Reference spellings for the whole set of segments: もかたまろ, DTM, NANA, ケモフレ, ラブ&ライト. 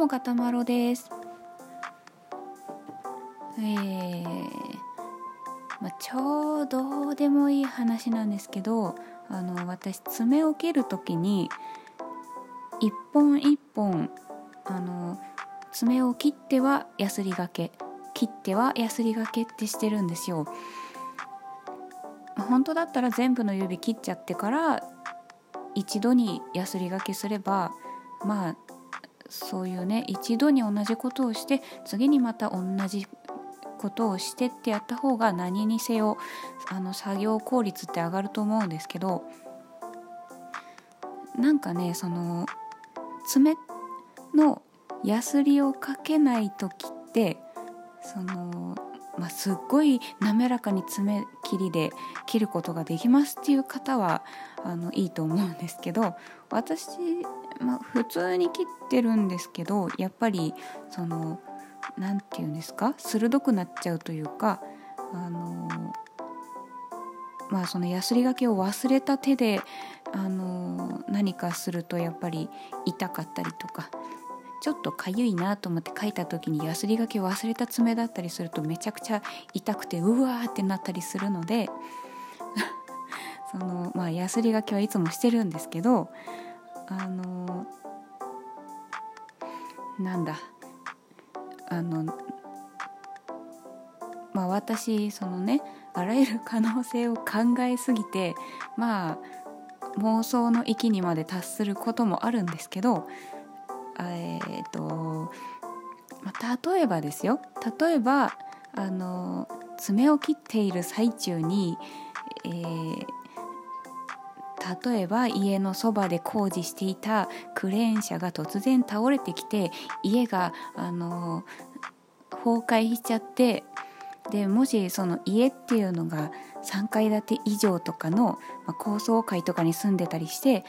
もかたまろです。超どうでもいい話なんですけど、私爪を切るときに一本一本爪を切ってはやすりがけ、切ってはやすりがけってしてるんですよ。本当だったら全部の指切っちゃってから一度にやすりがけすれば、まあそういうね、一度に同じことをして次にまた同じことをしてってやった方が何にせよ作業効率って上がると思うんですけど、なんかね、その爪のヤスリをかけない時ってすっごい滑らかに爪切りで切ることができますっていう方はいいと思うんですけど、私、普通に切ってるんですけど、やっぱりなんていうんですか、鋭くなっちゃうというか、そのヤスリがけを忘れた手で何かするとやっぱり痛かったりとか、ちょっとかゆいなと思って書いた時にヤスリがけを忘れた爪だったりするとめちゃくちゃ痛くてうわーってなったりするのでヤスリがけはいつもしてるんですけど、私あらゆる可能性を考えすぎて、妄想の域にまで達することもあるんですけど、例えばですよ、爪を切っている最中に、例えば家のそばで工事していたクレーン車が突然倒れてきて、家が崩壊しちゃって、でもしその家っていうのが3階建て以上とかの、高層階とかに住んでたりして、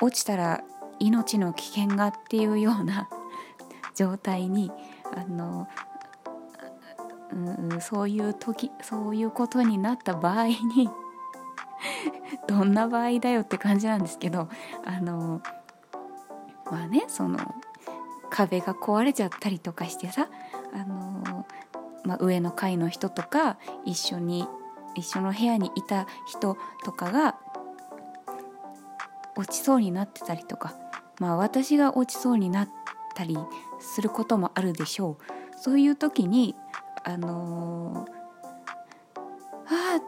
落ちたら命の危険がっていうような状態にそういうことになった場合にどんな場合だよって感じなんですけど、壁が壊れちゃったりとかしてさ、上の階の人とか一緒の部屋にいた人とかが落ちそうになってたりとか、私が落ちそうになったりすることもあるでしょう。そういう時に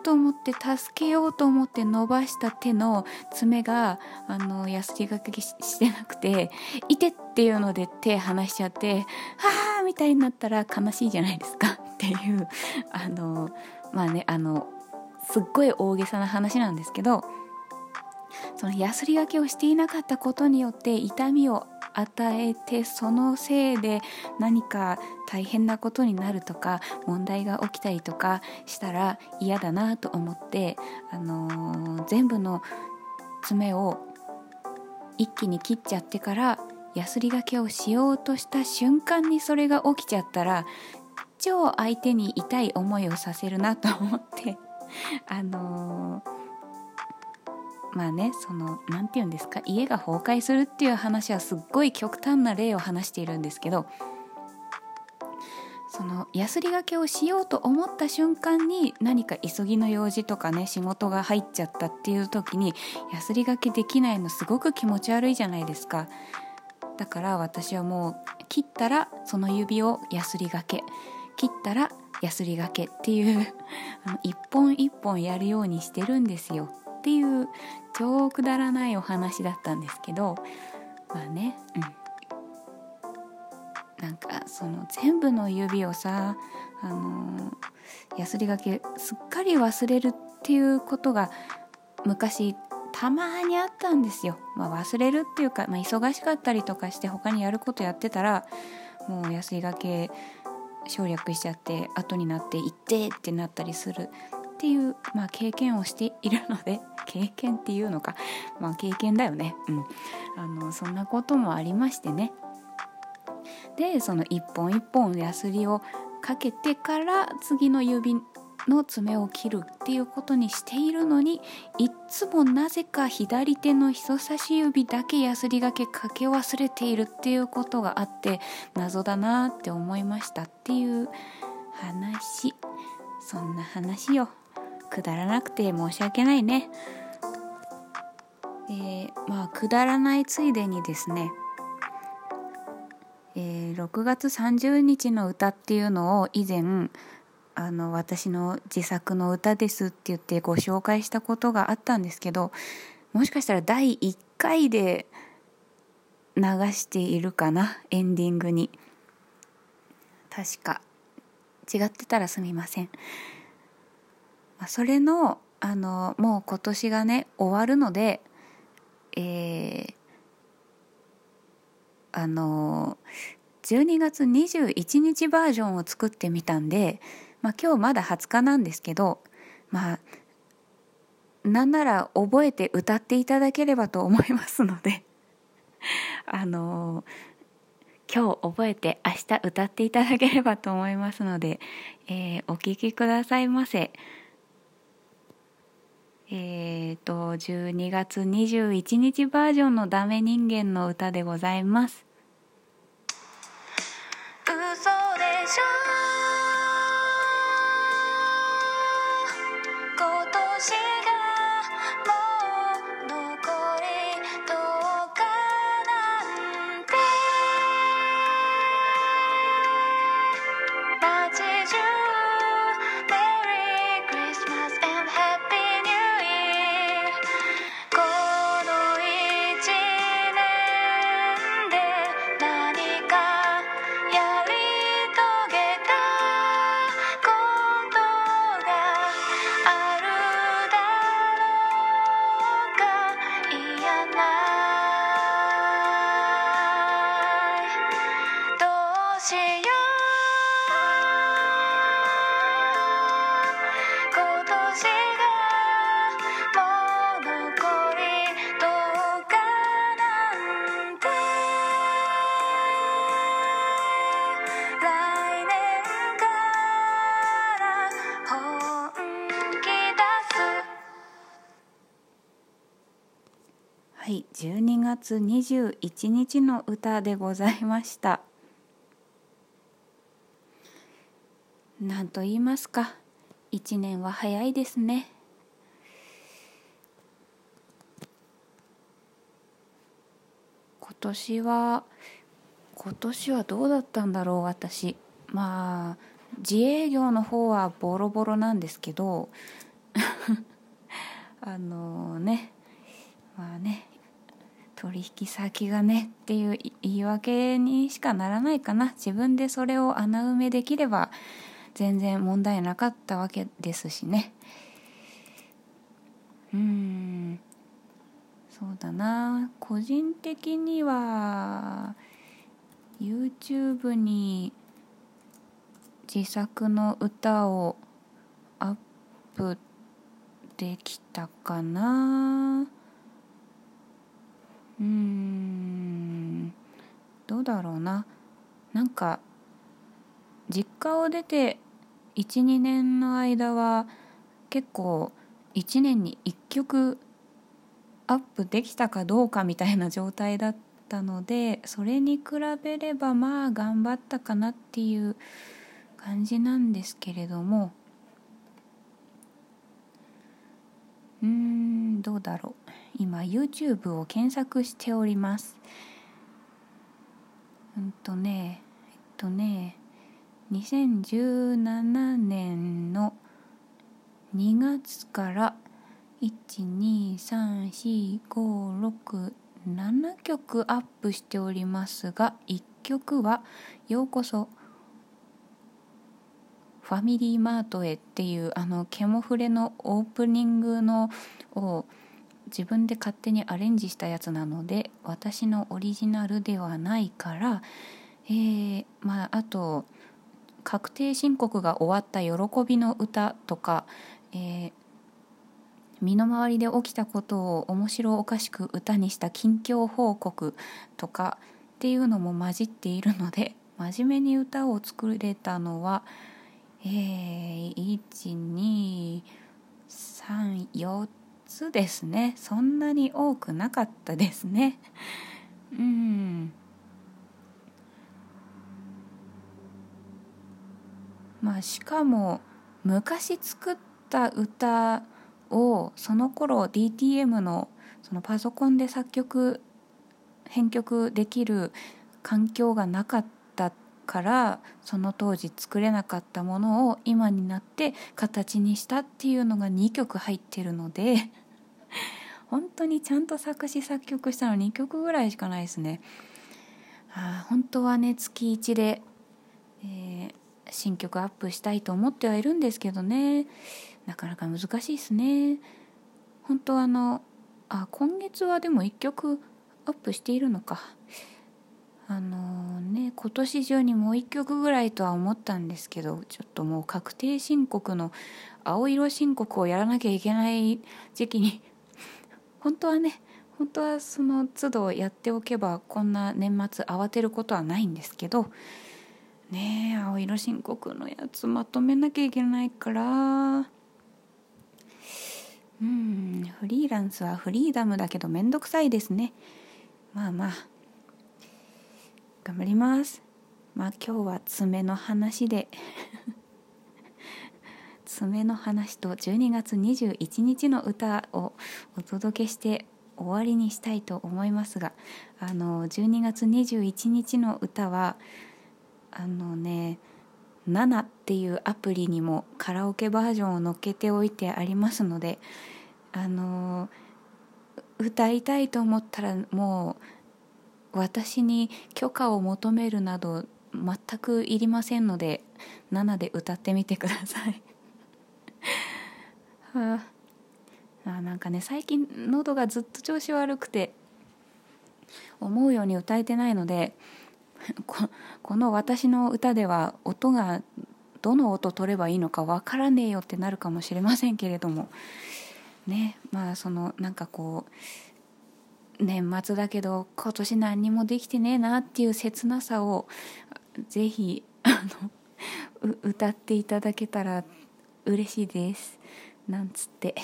と思って助けようと思って伸ばした手の爪がヤスリがけしてなくて、いてっていうので手離しちゃって、はーみたいになったら悲しいじゃないですかっていう、すっごい大げさな話なんですけど、そのヤスリがけをしていなかったことによって痛みを与えて、そのせいで何か大変なことになるとか問題が起きたりとかしたら嫌だなと思って、全部の爪を一気に切っちゃってからヤスリがけをしようとした瞬間にそれが起きちゃったら、超相手に痛い思いをさせるなと思ってなんていうんですか、家が崩壊するっていう話はすっごい極端な例を話しているんですけど、そのヤスリがけをしようと思った瞬間に何か急ぎの用事とかね、仕事が入っちゃったっていう時にヤスリがけできないのすごく気持ち悪いじゃないですか。だから私はもう切ったらその指をヤスリがけ、切ったらヤスリがけっていう一本一本やるようにしてるんですよっていう超くだらないお話だったんですけど、全部の指をさ、ヤスリがけすっかり忘れるっていうことが昔たまにあったんですよ。忘れるっていうか、忙しかったりとかして他にやることやってたら、もうヤスリがけ省略しちゃって後になっていってってなったりするっていう、経験をしているので、経験っていうのか、経験だよね、そんなこともありましてね。で、その一本一本ヤスリをかけてから次の指の爪を切るっていうことにしているのに、いつもなぜか左手の人差し指だけヤスリがけかけ忘れているっていうことがあって、謎だなって思いましたっていう話。そんな話よ。くだらなくて申し訳ないね。くだらないついでにですね、6月30日の歌っていうのを以前私の自作の歌ですって言ってご紹介したことがあったんですけど、もしかしたら第1回で流しているかな、エンディングに。確か違ってたらすみません。それのもう今年がね終わるので、12月21日バージョンを作ってみたんで、今日まだ20日なんですけど、なんなら覚えて歌っていただければと思いますので今日覚えて明日歌っていただければと思いますので、お聞きくださいませ。12月21日バージョンのダメ人間の歌でございます。嘘でしょ、今年12月21日の歌でございました。なんと言いますか、1年は早いですね。今年はどうだったんだろう、私。自営業の方はボロボロなんですけど取引先がねっていう言い訳にしかならないかな。自分でそれを穴埋めできれば全然問題なかったわけですしね。そうだな。個人的には YouTube に自作の歌をアップできたかな。どうだろうな。なんか実家を出て 1,2 年の間は結構1年に1曲アップできたかどうかみたいな状態だったので、それに比べれば頑張ったかなっていう感じなんですけれども、どうだろう。今 YouTube を検索しております。2017年の2月から1234567曲アップしておりますが、1曲はようこそファミリーマートへっていうケモフレのオープニングのを自分で勝手にアレンジしたやつなので、私のオリジナルではないから、あと確定申告が終わった喜びの歌とか、身の回りで起きたことを面白おかしく歌にした近況報告とかっていうのも混じっているので、真面目に歌を作れたのは1、2、3、4つですね。そんなに多くなかったですね。まあ、しかも昔作った歌をその頃 DTM のそのパソコンで作曲編曲できる環境がなかったから、その当時作れなかったものを今になって形にしたっていうのが2曲入ってるので本当にちゃんと作詞作曲したの2曲ぐらいしかないですね。本当はね、月1で、新曲アップしたいと思ってはいるんですけどね、なかなか難しいですね。本当今月はでも1曲アップしているのか。今年中にもう1曲ぐらいとは思ったんですけど、ちょっともう確定申告の青色申告をやらなきゃいけない時期に本当はその都度やっておけばこんな年末慌てることはないんですけどね、青色申告のやつまとめなきゃいけないから、フリーランスはフリーダムだけどめんどくさいですね。まあ頑張ります。今日は爪の話で爪の話と12月21日の歌をお届けして終わりにしたいと思いますが、12月21日の歌はNANA っていうアプリにもカラオケバージョンを載っけておいてありますので、歌いたいと思ったらもう私に許可を求めるなど全くいりませんので、NANA で歌ってみてください、なんかね、最近喉がずっと調子悪くて思うように歌えてないのでこの私の歌では音がどの音取ればいいのかわからねえよってなるかもしれませんけれどもね、なんかこう年末だけど今年何にもできてねえなっていう切なさをぜひ歌っていただけたら嬉しいですなんつって、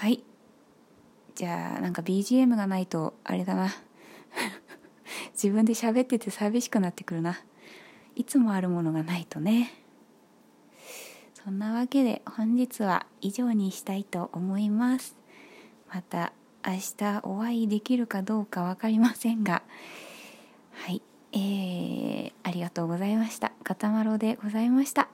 はい、じゃあなんか BGM がないとあれだな自分で喋ってて寂しくなってくるな。いつもあるものがないとね。そんなわけで本日は以上にしたいと思います。また明日お会いできるかどうか分かりませんが、はい、ありがとうございました。かたまろでございました。